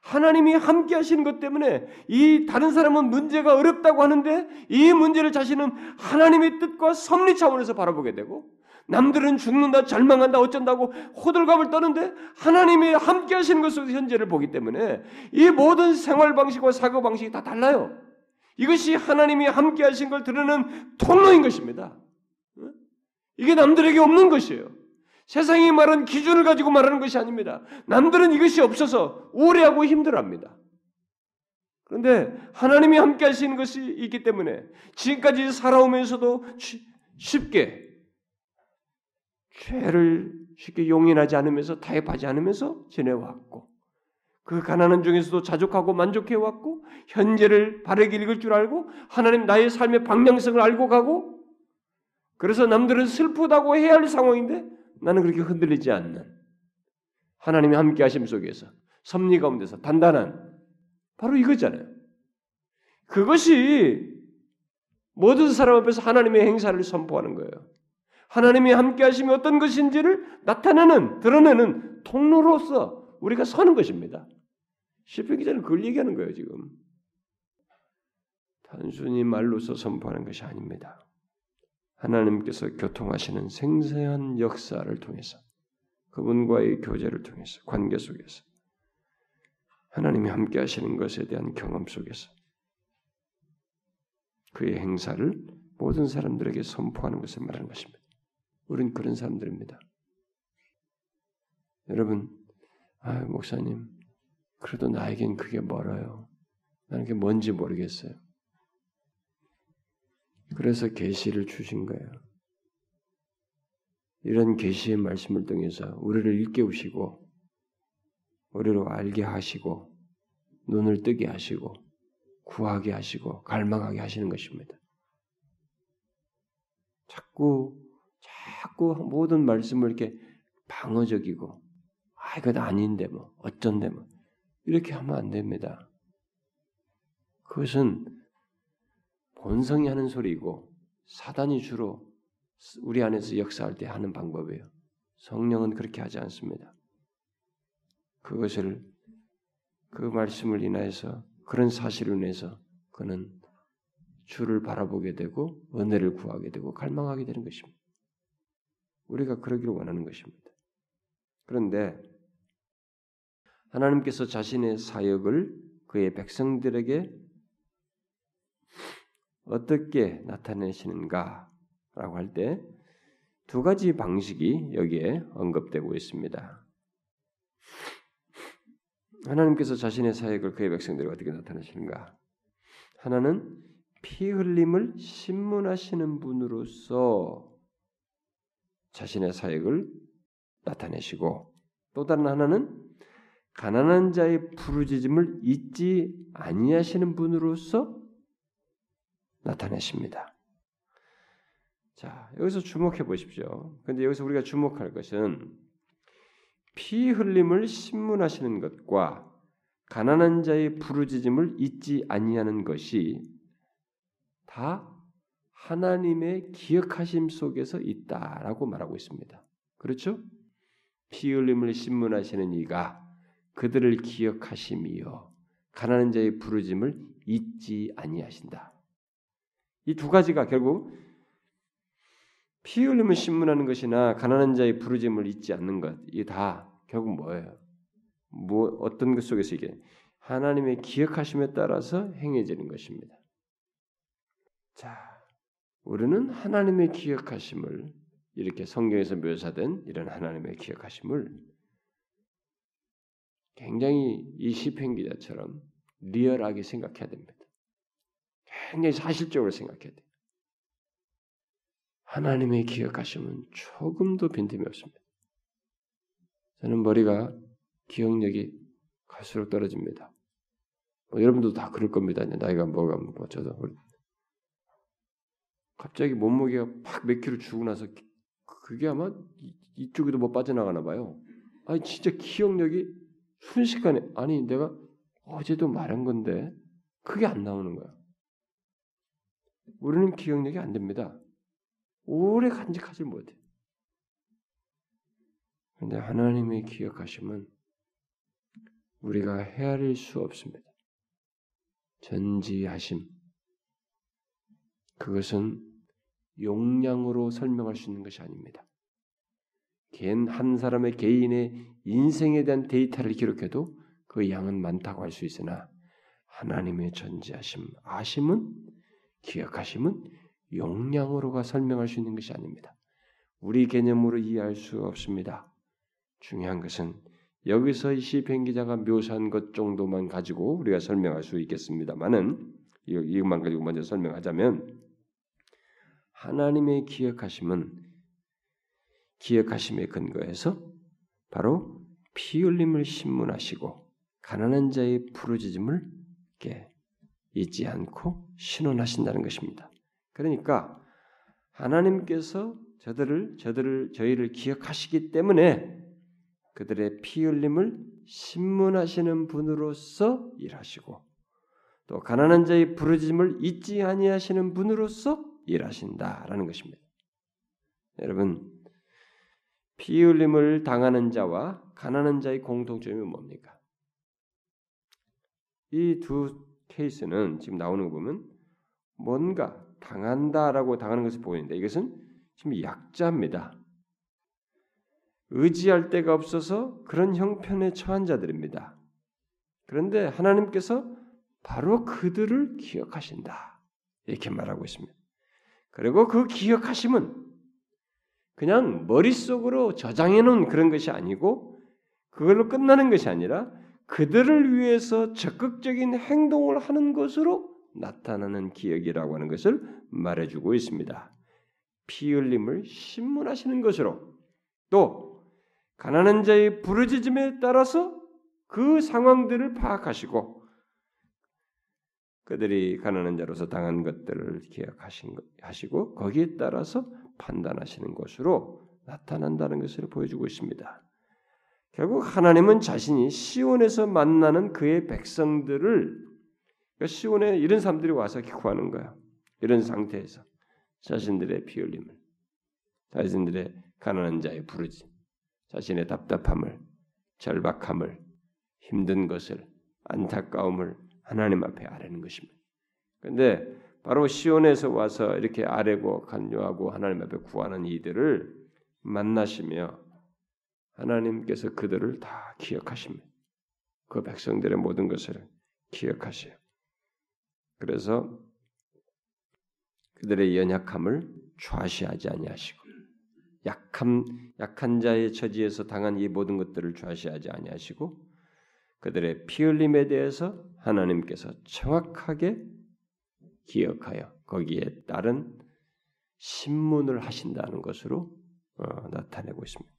하나님이 함께 하시는 것 때문에 이 다른 사람은 문제가 어렵다고 하는데 이 문제를 자신은 하나님의 뜻과 섭리 차원에서 바라보게 되고 남들은 죽는다, 절망한다, 어쩐다고 호들갑을 떠는데 하나님이 함께 하시는 것으로 현재를 보기 때문에 이 모든 생활 방식과 사고 방식이 다 달라요. 이것이 하나님이 함께 하신 걸 드러내는 통로인 것입니다. 이게 남들에게 없는 것이에요. 세상이 말하는 기준을 가지고 말하는 것이 아닙니다. 남들은 이것이 없어서 우울해하고 힘들어합니다. 그런데 하나님이 함께 하시는 것이 있기 때문에 지금까지 살아오면서도 쉽게 죄를 쉽게 용인하지 않으면서 타협하지 않으면서 지내왔고 그 가난한 중에서도 자족하고 만족해왔고 현재를 바르게 읽을 줄 알고 하나님 나의 삶의 방향성을 알고 가고 그래서 남들은 슬프다고 해야 할 상황인데 나는 그렇게 흔들리지 않는 하나님이 함께 하심 속에서 섭리 가운데서 단단한 바로 이거잖아요. 그것이 모든 사람 앞에서 하나님의 행사를 선포하는 거예요. 하나님이 함께 하심이 어떤 것인지를 나타내는, 드러내는 통로로서 우리가 서는 것입니다. 시편 기자는 그걸 얘기하는 거예요. 지금. 단순히 말로서 선포하는 것이 아닙니다. 하나님께서 교통하시는 생생한 역사를 통해서 그분과의 교제를 통해서 관계 속에서 하나님이 함께 하시는 것에 대한 경험 속에서 그의 행사를 모든 사람들에게 선포하는 것을 말하는 것입니다. 우린 그런 사람들입니다. 여러분, 목사님, 그래도 나에겐 그게 멀어요. 나는 그게 뭔지 모르겠어요. 그래서 계시를 주신 거예요. 이런 계시의 말씀을 통해서 우리를 일깨우시고 우리로 알게 하시고 눈을 뜨게 하시고 구하게 하시고 갈망하게 하시는 것입니다. 자꾸 모든 말씀을 이렇게 방어적이고 이건 아닌데 뭐 어쩐데 뭐 이렇게 하면 안 됩니다. 그것은 본성이 하는 소리이고 사단이 주로 우리 안에서 역사할 때 하는 방법이에요. 성령은 그렇게 하지 않습니다. 그것을 그 말씀을 인하여서 그런 사실을 인해서 그는 주를 바라보게 되고 은혜를 구하게 되고 갈망하게 되는 것입니다. 우리가 그러기를 원하는 것입니다. 그런데 하나님께서 자신의 사역을 그의 백성들에게 어떻게 나타내시는가라고 할 때 두 가지 방식이 여기에 언급되고 있습니다. 하나님께서 자신의 사역을 그의 백성들에게 어떻게 나타내시는가? 하나는 피 흘림을 신문하시는 분으로서 자신의 사역을 나타내시고 또 다른 하나는 가난한 자의 부르짖음을 잊지 아니하시는 분으로서 나타내십니다. 자, 여기서 주목해 보십시오. 그런데 여기서 우리가 주목할 것은 피 흘림을 신문하시는 것과 가난한 자의 부르짖음을 잊지 아니하는 것이 다 하나님의 기억하심 속에서 있다라고 말하고 있습니다. 그렇죠? 피 흘림을 신문하시는 이가 그들을 기억하심이요 가난한 자의 부르짐을 잊지 아니하신다. 이 두 가지가 결국 피 흘림을 신문하는 것이나 가난한 자의 부르짐을 잊지 않는 것, 이게 다 결국 뭐예요? 어떤 것 속에서 이게 하나님의 기억하심에 따라서 행해지는 것입니다. 자, 우리는 하나님의 기억하심을 이렇게 성경에서 묘사된 이런 하나님의 기억하심을 굉장히 이 시편 기자처럼 리얼하게 생각해야 됩니다. 굉장히 사실적으로 생각해야 돼요. 하나님의 기억하심은 조금도 빈틈이 없습니다. 저는 머리가 기억력이 갈수록 떨어집니다. 여러분도 다 그럴 겁니다. 나이가 뭐가 저도 갑자기 몸무게가 팍 몇 킬로 주고 나서 그게 아마 이쪽에도 뭐 빠져나가나 봐요. 아니 진짜 기억력이 순식간에 아니 내가 어제도 말한 건데 그게 안 나오는 거야. 우리는 기억력이 안 됩니다. 오래 간직하지 못해. 그런데 하나님의 기억하심은 우리가 헤아릴 수 없습니다. 전지하심 그것은 용량으로 설명할 수 있는 것이 아닙니다. 한 사람의 개인의 인생에 대한 데이터를 기록해도 그 양은 많다고 할 수 있으나 하나님의 전지하심, 아심은, 기억하심은 용량으로가 설명할 수 있는 것이 아닙니다. 우리 개념으로 이해할 수 없습니다. 중요한 것은 여기서 이 시편 기자가 묘사한 것 정도만 가지고 우리가 설명할 수 있겠습니다만은 이것만 가지고 먼저 설명하자면 하나님의 기억하심은 기억하심의 근거에서 바로 피 흘림을 신문하시고 가난한 자의 부르짖음을 잊지 않고 신원하신다는 것입니다. 그러니까 하나님께서 저희를 기억하시기 때문에 그들의 피 흘림을 신문하시는 분으로서 일하시고 또 가난한 자의 부르짖음을 잊지 아니하시는 분으로서 일하신다라는 것입니다. 여러분, 피 흘림을 당하는 자와 가난한 자의 공통점이 뭡니까? 이 두 케이스는 지금 나오는 거 보면 뭔가 당한다라고 당하는 것을 보이는데 이것은 지금 약자입니다. 의지할 데가 없어서 그런 형편에 처한 자들입니다. 그런데 하나님께서 바로 그들을 기억하신다. 이렇게 말하고 있습니다. 그리고 그 기억하심은 그냥 머릿속으로 저장해놓은 그런 것이 아니고 그걸로 끝나는 것이 아니라 그들을 위해서 적극적인 행동을 하는 것으로 나타나는 기억이라고 하는 것을 말해주고 있습니다. 피 흘림을 신문하시는 것으로 또 가난한 자의 부르짖음에 따라서 그 상황들을 파악하시고 그들이 가난한 자로서 당한 것들을 기억하시고 거기에 따라서 판단하시는 것으로 나타난다는 것을 보여주고 있습니다. 결국 하나님은 자신이 시온에서 만나는 그의 백성들을 그러니까 시온에 이런 사람들이 와서 기구하는 거야. 이런 상태에서 자신들의 피흘림을, 자신들의 가난한 자의 부르지, 자신의 답답함을, 절박함을, 힘든 것을, 안타까움을 하나님 앞에 아뢰는 것입니다. 그런데 바로 시온에서 와서 이렇게 아뢰고 간구하고 하나님 앞에 구하는 이들을 만나시며 하나님께서 그들을 다 기억하십니다. 그 백성들의 모든 것을 기억하세요. 그래서 그들의 연약함을 좌시하지 아니하시고 약한 자의 처지에서 당한 이 모든 것들을 좌시하지 아니하시고 그들의 피흘림에 대해서 하나님께서 정확하게 기억하여 거기에 따른 심문을 하신다는 것으로 나타내고 있습니다.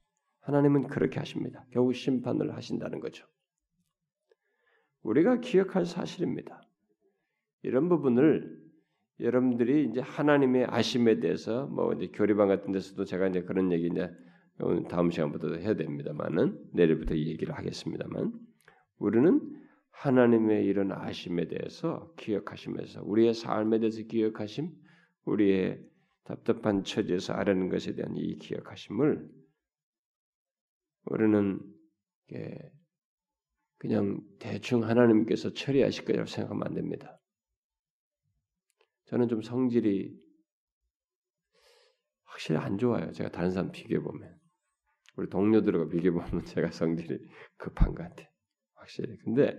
하나님은 그렇게 하십니다. 결국 심판을 하신다는 거죠. 우리가 기억할 사실입니다. 이런 부분을 여러분들이 이제 하나님의 아심에 대해서 뭐 이제 교리반 같은 데서도 제가 이제 그런 얘기 이제 오늘 다음 시간부터 해야 됩니다만은 내일부터 이 얘기를 하겠습니다만 우리는 하나님의 이런 아심에 대해서 기억하시면서 우리의 삶에 대해서 기억하심, 우리의 답답한 처지에서 아뢰는 것에 대한 이 기억하심을 우리는 그냥 대충 하나님께서 처리하실 거라고 생각하면 안 됩니다. 저는 좀 성질이 확실히 안 좋아요. 제가 다른 사람 비교해보면. 우리 동료들과 비교해보면 제가 성질이 급한 것 같아요. 확실히. 근데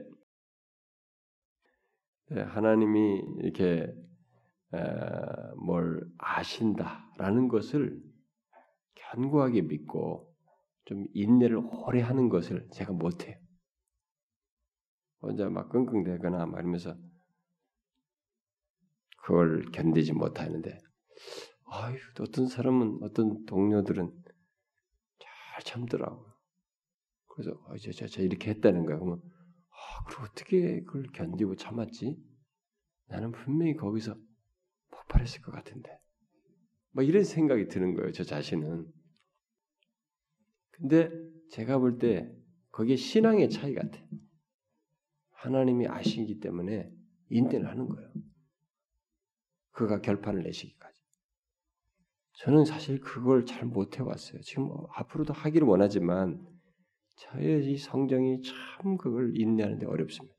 하나님이 이렇게 뭘 아신다라는 것을 견고하게 믿고 좀 인내를 오래 하는 것을 제가 못해요. 혼자 막 끙끙대거나 말하면서 그걸 견디지 못하는데 아유 어떤 사람은 어떤 동료들은 잘 참더라고요. 그래서 제가 이렇게 했다는 거야. 그러면 그럼 어떻게 그걸 견디고 참았지? 나는 분명히 거기서 폭발했을 것 같은데. 막 이런 생각이 드는 거예요. 저 자신은. 근데 제가 볼 때 그게 신앙의 차이 같아. 하나님이 아시기 때문에 인내를 하는 거예요. 그가 결판을 내시기까지. 저는 사실 그걸 잘 못해왔어요. 지금 앞으로도 하기를 원하지만 저의 이 성정이 참 그걸 인내하는 데 어렵습니다.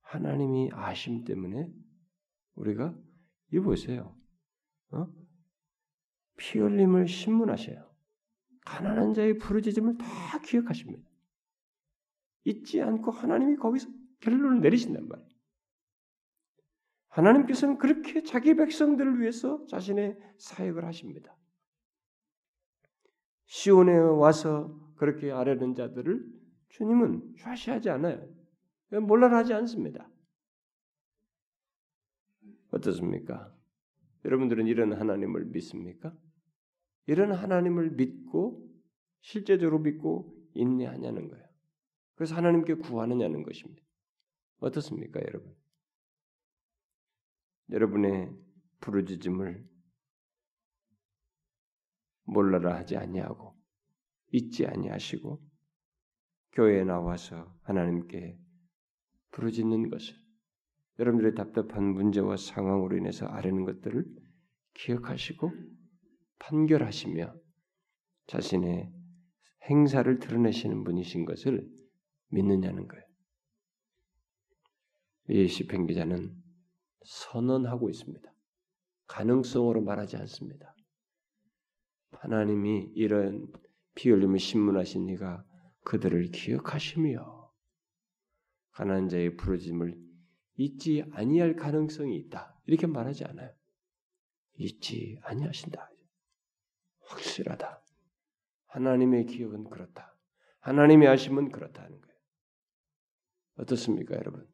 하나님이 아심 때문에 우리가 이거 보세요. 피 흘림을 심문하셔요. 가난한 자의 부르짖음을 다 기억하십니다. 잊지 않고 하나님이 거기서 결론을 내리신단 말이에요. 하나님께서는 그렇게 자기 백성들을 위해서 자신의 사역을 하십니다. 시온에 와서 그렇게 아뢰는 자들을 주님은 좌시하지 않아요. 몰라라 하지 않습니다. 어떻습니까? 여러분들은 이런 하나님을 믿습니까? 이런 하나님을 믿고 실제적으로 믿고 인내하냐는 거예요. 그래서 하나님께 구하느냐는 것입니다. 어떻습니까, 여러분? 여러분의 부르짖음을 몰라라 하지 아니하고 잊지 아니하시고 교회에 나와서 하나님께 부르짖는 것을 여러분들의 답답한 문제와 상황으로 인해서 아뢰는 것들을 기억하시고 판결하시며 자신의 행사를 드러내시는 분이신 것을 믿느냐는 거예요. 이 시편 기자는 선언하고 있습니다. 가능성으로 말하지 않습니다. 하나님이 이런 피 흘림을 심문하신 이가 그들을 기억하시며 가난한 자의 부르짖음을 잊지 아니할 가능성이 있다. 이렇게 말하지 않아요. 잊지 아니하신다. 확실하다. 하나님의 기억은 그렇다. 하나님의 아심은 그렇다는 거예요. 어떻습니까, 여러분?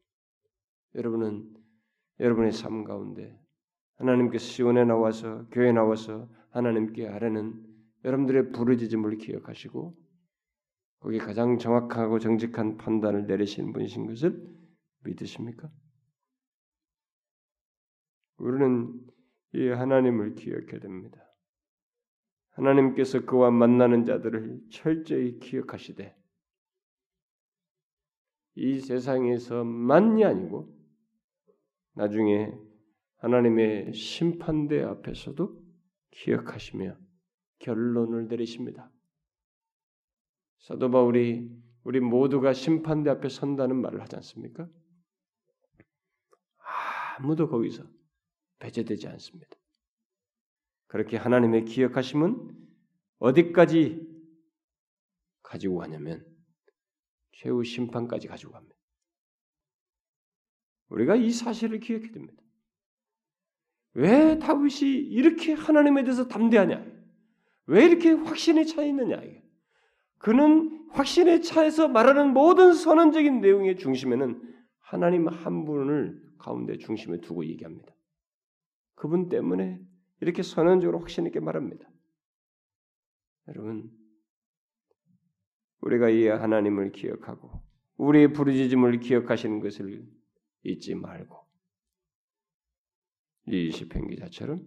여러분은 여러분의 삶 가운데 하나님께서 시온에 나와서 교회에 나와서 하나님께 아뢰는 여러분들의 부르짖음을 기억하시고 거기에 가장 정확하고 정직한 판단을 내리시는 분이신 것을 믿으십니까? 우리는 이 하나님을 기억해야 됩니다. 하나님께서 그와 만나는 자들을 철저히 기억하시되 이 세상에서만이 아니고 나중에 하나님의 심판대 앞에서도 기억하시며 결론을 내리십니다. 사도 바울이 우리 모두가 심판대 앞에 선다는 말을 하지 않습니까? 아무도 거기서 배제되지 않습니다. 그렇게 하나님의 기억하심은 어디까지 가지고 가냐면 최후 심판까지 가지고 갑니다. 우리가 이 사실을 기억해야 됩니다. 왜 다윗이 이렇게 하나님에 대해서 담대하냐? 왜 이렇게 확신에 차 있느냐? 그는 확신에 차에서 말하는 모든 선언적인 내용의 중심에는 하나님 한 분을 가운데 중심에 두고 얘기합니다. 그분 때문에 이렇게 선언적으로 확신 있게 말합니다. 여러분, 우리가 이 하나님을 기억하고 우리의 부르짖음을 기억하시는 것을 잊지 말고 이 시편 기자처럼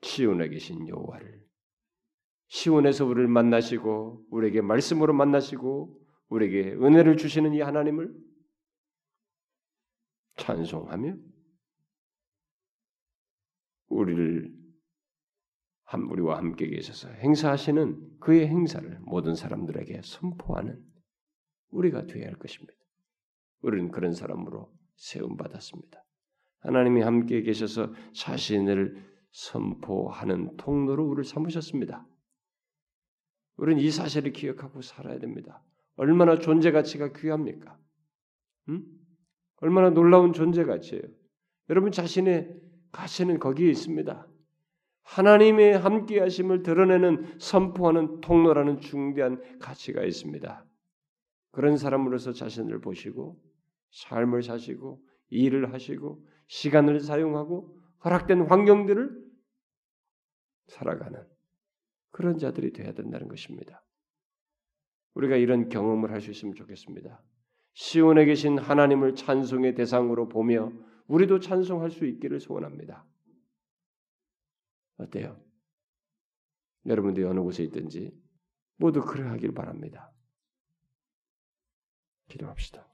시온에 계신 여호와를, 시온에서 우리를 만나시고 우리에게 말씀으로 만나시고 우리에게 은혜를 주시는 이 하나님을 찬송하며 우리와 함께 계셔서 행사하시는 그의 행사를 모든 사람들에게 선포하는 우리가 되어야 할 것입니다. 우리는 그런 사람으로 세움받았습니다. 하나님이 함께 계셔서 자신을 선포하는 통로로 우리를 삼으셨습니다. 우리는 이 사실을 기억하고 살아야 됩니다. 얼마나 존재 가치가 귀합니까? 얼마나 놀라운 존재 가치예요. 여러분 자신의 가치는 거기에 있습니다. 하나님의 함께 하심을 드러내는, 선포하는 통로라는 중대한 가치가 있습니다. 그런 사람으로서 자신을 보시고 삶을 사시고 일을 하시고 시간을 사용하고 허락된 환경들을 살아가는 그런 자들이 되어야 된다는 것입니다. 우리가 이런 경험을 할 수 있으면 좋겠습니다. 시온에 계신 하나님을 찬송의 대상으로 보며 우리도 찬송할 수 있기를 소원합니다. 어때요? 여러분들이 어느 곳에 있든지 모두 그래 하길 바랍니다. 기도합시다.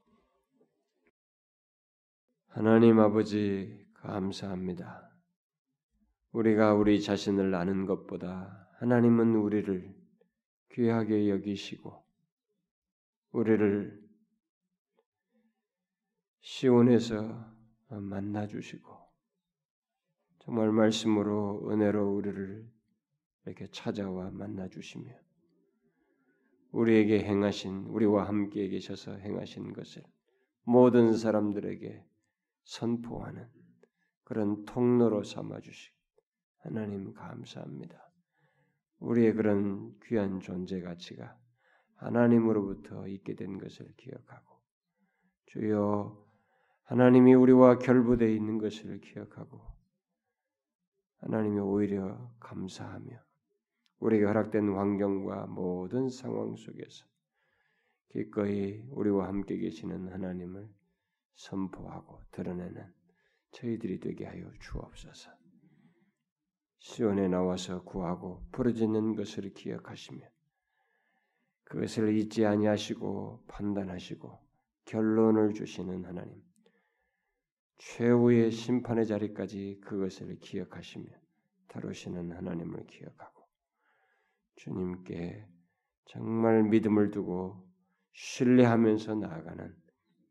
하나님 아버지, 감사합니다. 우리가 우리 자신을 아는 것보다 하나님은 우리를 귀하게 여기시고 우리를 시온에서 만나주시고 정말 말씀으로 은혜로 우리를 이렇게 찾아와 만나주시며 우리에게 행하신, 우리와 함께 계셔서 행하신 것을 모든 사람들에게 선포하는 그런 통로로 삼아주시고 하나님 감사합니다. 우리의 그런 귀한 존재 가치가 하나님으로부터 있게 된 것을 기억하고 주여 하나님이 우리와 결부되어 있는 것을 기억하고 하나님이 오히려 감사하며 우리에게 허락된 환경과 모든 상황 속에서 기꺼이 우리와 함께 계시는 하나님을 선포하고 드러내는 저희들이 되게 하여 주옵소서. 시온에 나와서 구하고 부르짖는 것을 기억하시며 그것을 잊지 아니하시고 판단하시고 결론을 주시는 하나님, 최후의 심판의 자리까지 그것을 기억하시며 다루시는 하나님을 기억하고 주님께 정말 믿음을 두고 신뢰하면서 나아가는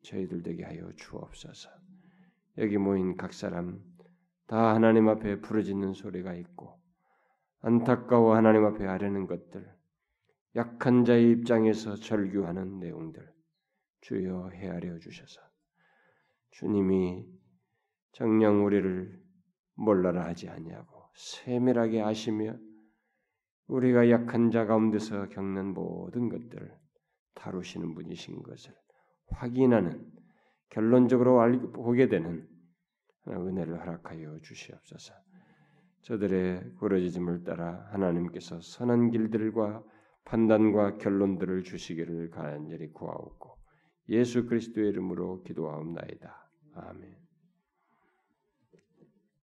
저희들 되게 하여 주옵소서. 여기 모인 각 사람 다 하나님 앞에 부르짖는 소리가 있고 안타까워 하나님 앞에 아뢰는 것들, 약한 자의 입장에서 절규하는 내용들 주여 헤아려 주셔서 주님이 정녕 우리를 몰라라 하지 아니하고 세밀하게 아시며 우리가 약한 자 가운데서 겪는 모든 것들을 다루시는 분이신 것을 확인하는, 결론적으로 알고 보게 되는 은혜를 허락하여 주시옵소서. 저들의 부르짖음을 따라 하나님께서 선한 길들과 판단과 결론들을 주시기를 간절히 구하옵고 예수 그리스도의 이름으로 기도하옵나이다. 아멘.